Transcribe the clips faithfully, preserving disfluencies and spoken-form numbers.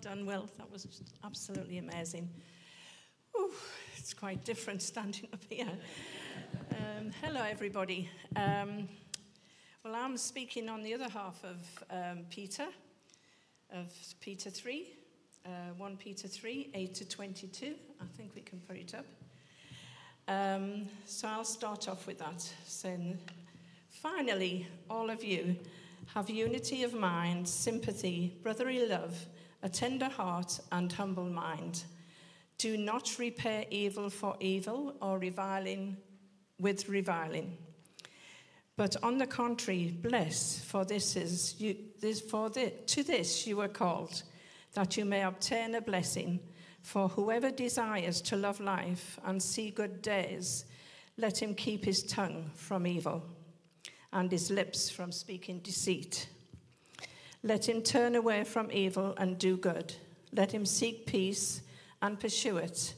done, Will. That was just absolutely amazing. Ooh, it's quite different standing up here. Um, hello, everybody. Um, well, I'm speaking on the other half of um, Peter, of Peter three, uh, First Peter three, eight to twenty-two. I think we can put it up. Um, so I'll start off with that, saying, finally, all of you have unity of mind, sympathy, brotherly love, a tender heart and humble mind. Do not repay evil for evil or reviling with reviling. But on the contrary, bless, for this is you, this, for this, to this you were called, that you may obtain a blessing. For whoever desires to love life and see good days, let him keep his tongue from evil and his lips from speaking deceit. Let him turn away from evil and do good. Let him seek peace and pursue it.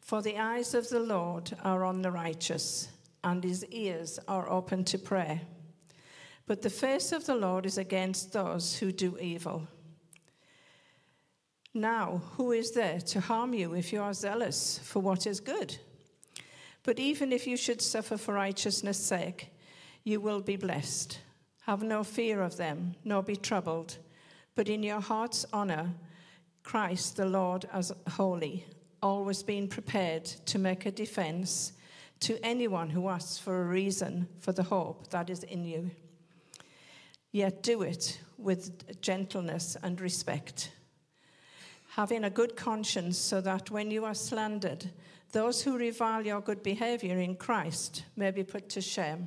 For the eyes of the Lord are on the righteous, and his ears are open to prayer. But the face of the Lord is against those who do evil. Now, who is there to harm you if you are zealous for what is good? But even if you should suffer for righteousness' sake, you will be blessed. Have no fear of them, nor be troubled, but in your hearts honor Christ the Lord as holy, always being prepared to make a defense to anyone who asks for a reason for the hope that is in you. Yet do it with gentleness and respect, having a good conscience, so that when you are slandered, those who revile your good behavior in Christ may be put to shame.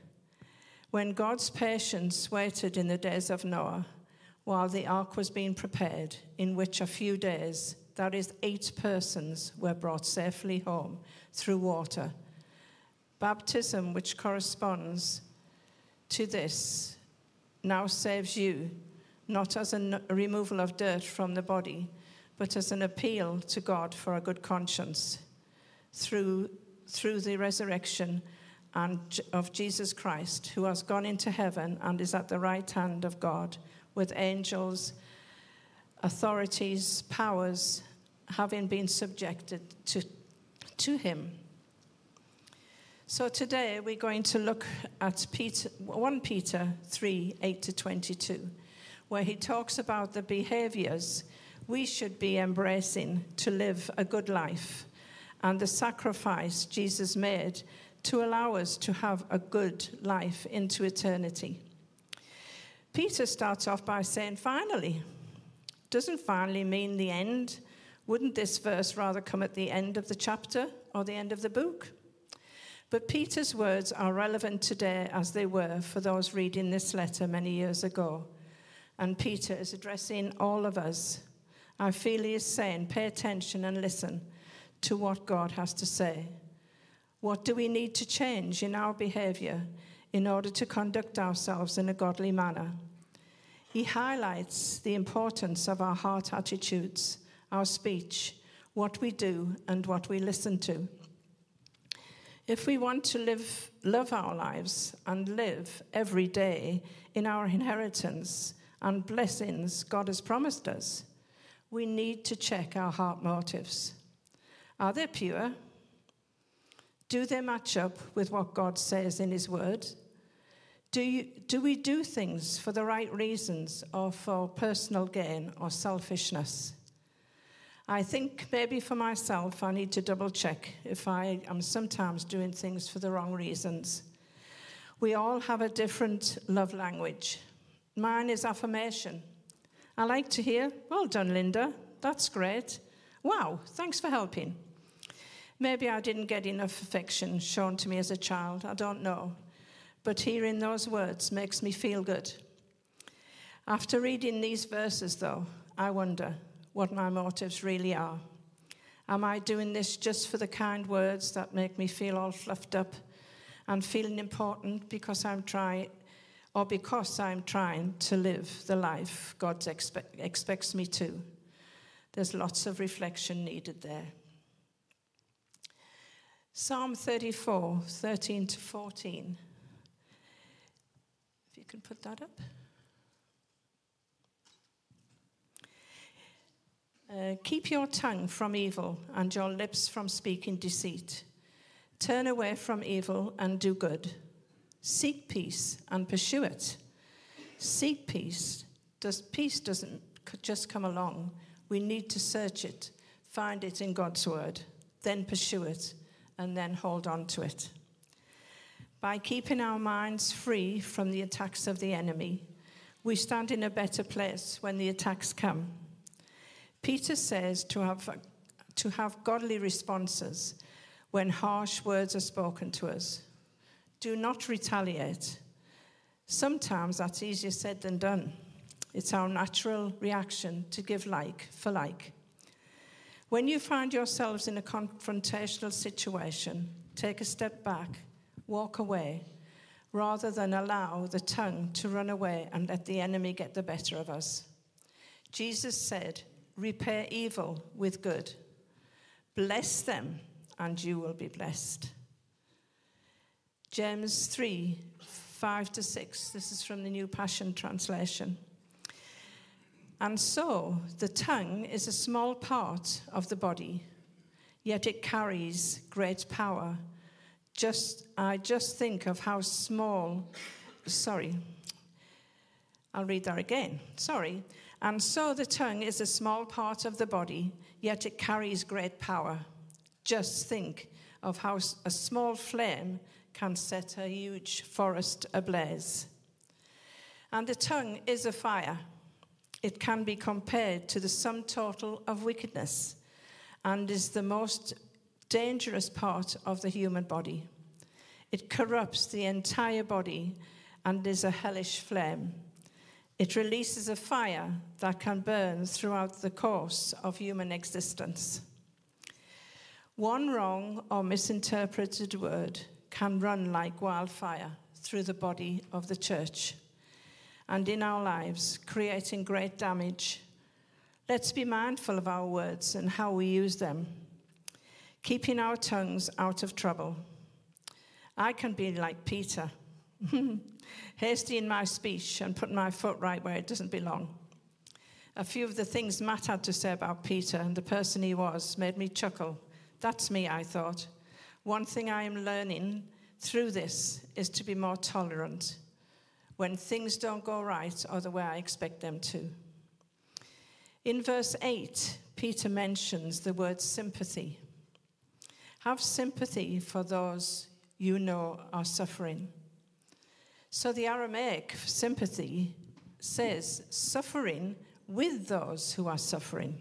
when God's patience waited in the days of Noah, while the ark was being prepared, in which a few days, that is, eight persons, were brought safely home through water. Baptism, which corresponds to this, now saves you, not as a removal of dirt from the body, but as an appeal to God for a good conscience through through the resurrection and of Jesus Christ, who has gone into heaven and is at the right hand of God, with angels, authorities, powers, having been subjected to, to him. So today we're going to look at Peter, First Peter three, eight to twenty-two, where he talks about the behaviors we should be embracing to live a good life, and the sacrifice Jesus made to allow us to have a good life into eternity. Peter starts off by saying, finally. Doesn't finally mean the end? Wouldn't this verse rather come at the end of the chapter or the end of the book? But Peter's words are relevant today as they were for those reading this letter many years ago. And Peter is addressing all of us. I feel he is saying, pay attention and listen to what God has to say. What do we need to change in our behavior in order to conduct ourselves in a godly manner? He highlights the importance of our heart attitudes, our speech, what we do and what we listen to. If we want to live, love our lives and live every day in our inheritance and blessings God has promised us, we need to check our heart motives. Are they pure? Do they match up with what God says in his word? Do you, do we do things for the right reasons or for personal gain or selfishness? I think maybe for myself I need to double check if I am sometimes doing things for the wrong reasons. We all have a different love language. Mine is affirmation. I like to hear, well done, Linda, that's great. Wow, thanks for helping. Maybe I didn't get enough affection shown to me as a child, I don't know. But hearing those words makes me feel good. After reading these verses, though, I wonder what my motives really are. Am I doing this just for the kind words that make me feel all fluffed up and feeling important because I'm trying, or because I'm trying to live the life God expe- expects me to? There's lots of reflection needed there. Psalm thirty-four, thirteen to fourteen. If you can put that up. Uh, keep your tongue from evil and your lips from speaking deceit. Turn away from evil and do good. Seek peace and pursue it. Seek peace. Does, peace doesn't just come along. We need to search it, find it in God's word, then pursue it, and then hold on to it. By keeping our minds free from the attacks of the enemy, we stand in a better place when the attacks come. Peter says to have to have godly responses when harsh words are spoken to us. Do not retaliate. Sometimes that's easier said than done. It's our natural reaction to give like for like. When you find yourselves in a confrontational situation, take a step back, walk away, rather than allow the tongue to run away and let the enemy get the better of us. Jesus said, "Repay evil with good. Bless them, and you will be blessed." James three, five to six. This is from the New Passion Translation. And so the tongue is a small part of the body, yet it carries great power. Just I just think of how small... Sorry. I'll read that again. Sorry. And so the tongue is a small part of the body, yet it carries great power. Just think of how a small flame can set a huge forest ablaze. And the tongue is a fire. It can be compared to the sum total of wickedness and is the most dangerous part of the human body. It corrupts the entire body and is a hellish flame. It releases a fire that can burn throughout the course of human existence. One wrong or misinterpreted word can run like wildfire through the body of the church and in our lives, creating great damage. Let's be mindful of our words and how we use them, keeping our tongues out of trouble. I can be like Peter. Hasty in my speech and put my foot right where it doesn't belong. A few of the things Matt had to say about Peter and the person he was made me chuckle. That's me, I thought. One thing I am learning through this is to be more tolerant when things don't go right or the way I expect them to. In verse eight, Peter mentions the word sympathy. Have sympathy for those you know are suffering. So the Aramaic sympathy says suffering with those who are suffering.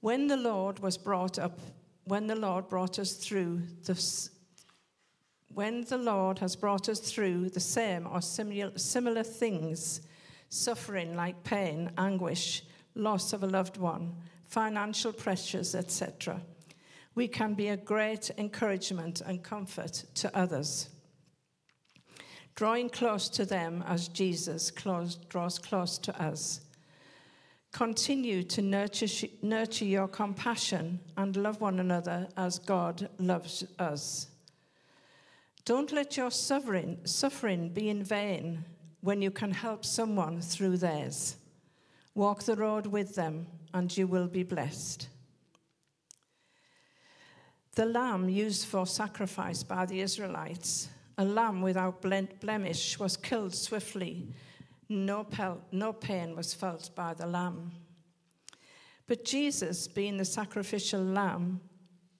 When the Lord was brought up, when the Lord brought us through the, when the Lord has brought us through the same or similar, similar things, suffering like pain, anguish, loss of a loved one, financial pressures, et cetera, we can be a great encouragement and comfort to others, drawing close to them as Jesus close, draws close to us. Continue to nurture, nurture your compassion and love one another as God loves us. Don't let your suffering, suffering be in vain when you can help someone through theirs. Walk the road with them and you will be blessed. The lamb used for sacrifice by the Israelites, a lamb without blemish, was killed swiftly. No, pel- no pain was felt by the lamb. But Jesus, being the sacrificial lamb,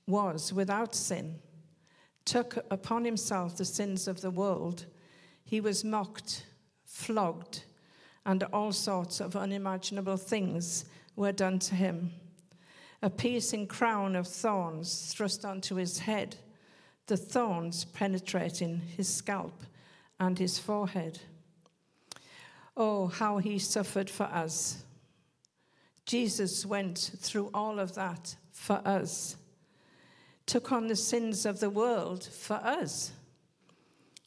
was without sin, took upon himself the sins of the world. He was mocked, flogged, and all sorts of unimaginable things were done to him. A piercing crown of thorns thrust onto his head, the thorns penetrating his scalp and his forehead. Oh, how he suffered for us. Jesus went through all of that for us, took on the sins of the world for us.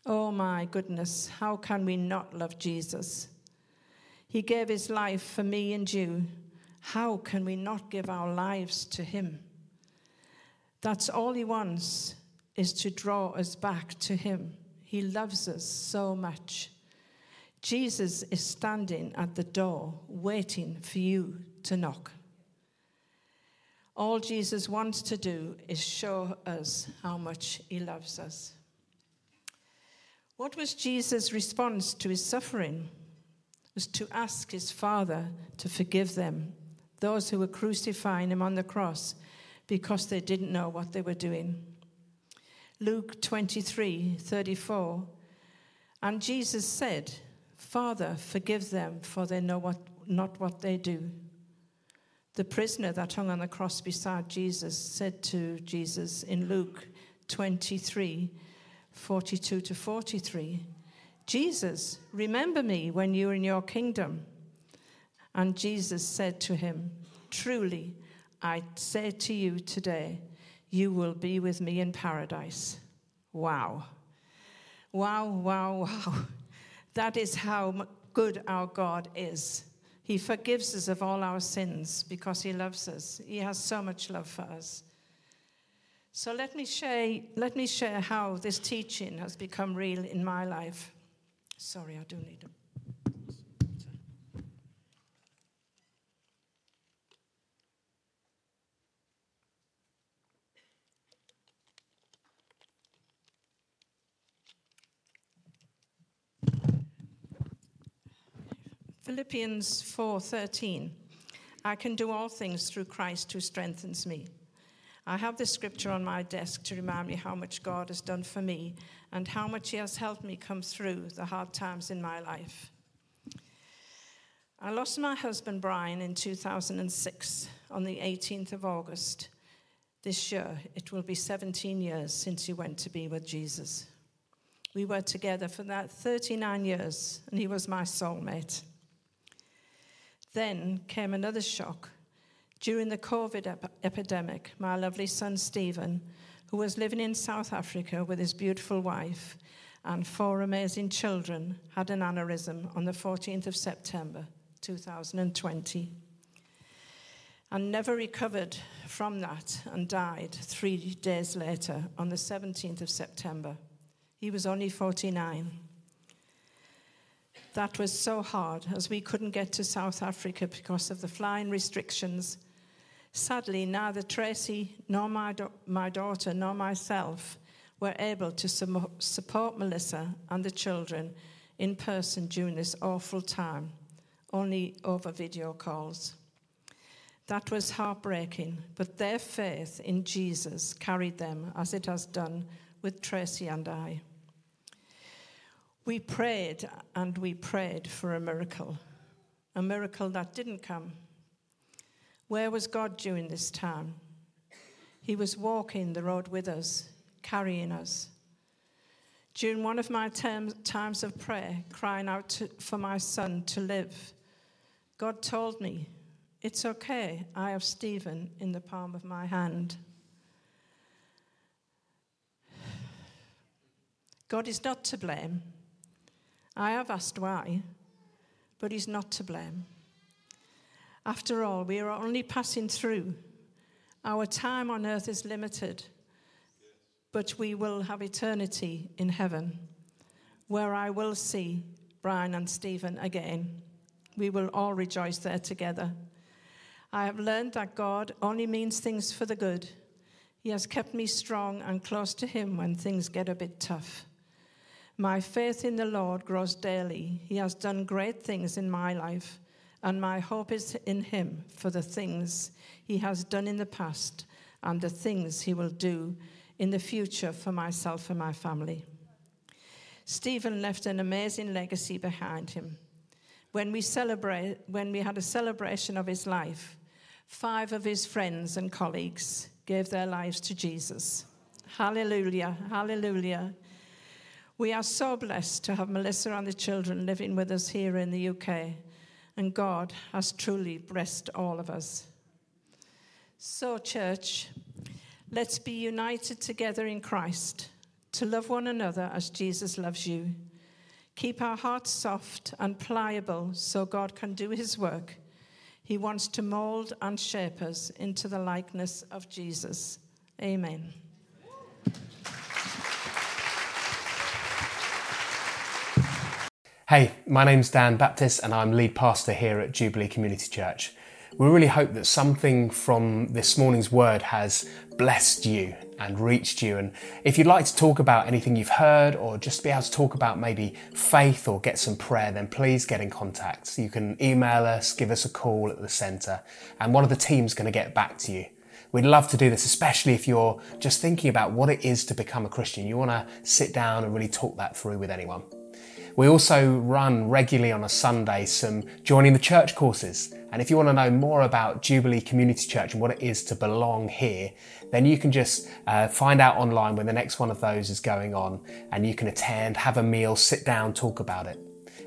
Oh my goodness, how can we not love Jesus? He gave his life for me and you. How can we not give our lives to him? That's all he wants, is to draw us back to him. He loves us so much. Jesus is standing at the door, waiting for you to knock. All Jesus wants to do is show us how much he loves us. What was Jesus' response to his suffering? It was to ask his Father to forgive them, those who were crucifying him on the cross, because they didn't know what they were doing. Luke twenty-three thirty-four, and Jesus said, Father, forgive them, for they know what, not what they do. The prisoner that hung on the cross beside Jesus said to Jesus in Luke twenty-three forty-two to forty-three, Jesus, remember me when you are in your kingdom. And Jesus said to him, truly, I say to you today, you will be with me in paradise. Wow. Wow, wow, wow. That is how good our God is. He forgives us of all our sins because he loves us. He has so much love for us. So let me share, let me share how this teaching has become real in my life. Sorry, I do need it. Philippians four thirteen. I can do all things through Christ who strengthens me. I have this scripture on my desk to remind me how much God has done for me and how much he has helped me come through the hard times in my life. I lost my husband, Brian, in two thousand six on the eighteenth of August. This year, it will be seventeen years since he went to be with Jesus. We were together for that thirty-nine years, and he was my soulmate. Then came another shock. During the COVID ep- epidemic, my lovely son, Stephen, who was living in South Africa with his beautiful wife and four amazing children, had an aneurysm on the fourteenth of September, two thousand twenty, and never recovered from that and died three days later on the seventeenth of September. He was only forty-nine. That was so hard, as we couldn't get to South Africa because of the flying restrictions. Sadly, neither Tracy, nor my, do- my daughter, nor myself were able to su- support Melissa and the children in person during this awful time, only over video calls. That was heartbreaking, but their faith in Jesus carried them, as it has done with Tracy and I. We prayed and we prayed for a miracle, a miracle that didn't come. Where was God during this time? He was walking the road with us, carrying us. During one of my term, times of prayer, crying out to, for my son to live, God told me, it's okay, I have Stephen in the palm of my hand. God is not to blame. I have asked why, but he's not to blame. After all, we are only passing through. Our time on earth is limited, but we will have eternity in heaven, where I will see Brian and Stephen again. We will all rejoice there together. I have learned that God only means things for the good. He has kept me strong and close to him when things get a bit tough. My faith in the Lord grows daily. He has done great things in my life, and my hope is in him for the things he has done in the past and the things he will do in the future for myself and my family. Stephen left an amazing legacy behind him. When we celebrate, when we had a celebration of his life, five of his friends and colleagues gave their lives to Jesus. Hallelujah, hallelujah. We are so blessed to have Melissa and the children living with us here in the U K, and God has truly blessed all of us. So, church, let's be united together in Christ to love one another as Jesus loves you. Keep our hearts soft and pliable so God can do his work. He wants to mold and shape us into the likeness of Jesus. Amen. Hey, my name's Dan Baptist and I'm lead pastor here at Jubilee Community Church. We really hope that something from this morning's word has blessed you and reached you. And if you'd like to talk about anything you've heard or just be able to talk about maybe faith or get some prayer, then please get in contact. You can email us, give us a call at the centre, and one of the team's going to get back to you. We'd love to do this, especially if you're just thinking about what it is to become a Christian. You want to sit down and really talk that through with anyone. We also run regularly on a Sunday some Joining the Church courses. And if you want to know more about Jubilee Community Church and what it is to belong here, then you can just uh, find out online when the next one of those is going on, and you can attend, have a meal, sit down, talk about it.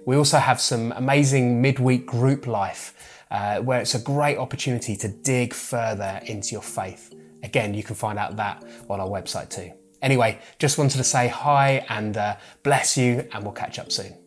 We also have some amazing midweek group life uh, where it's a great opportunity to dig further into your faith. Again, you can find out that on our website too. Anyway, just wanted to say hi and uh, bless you, and we'll catch up soon.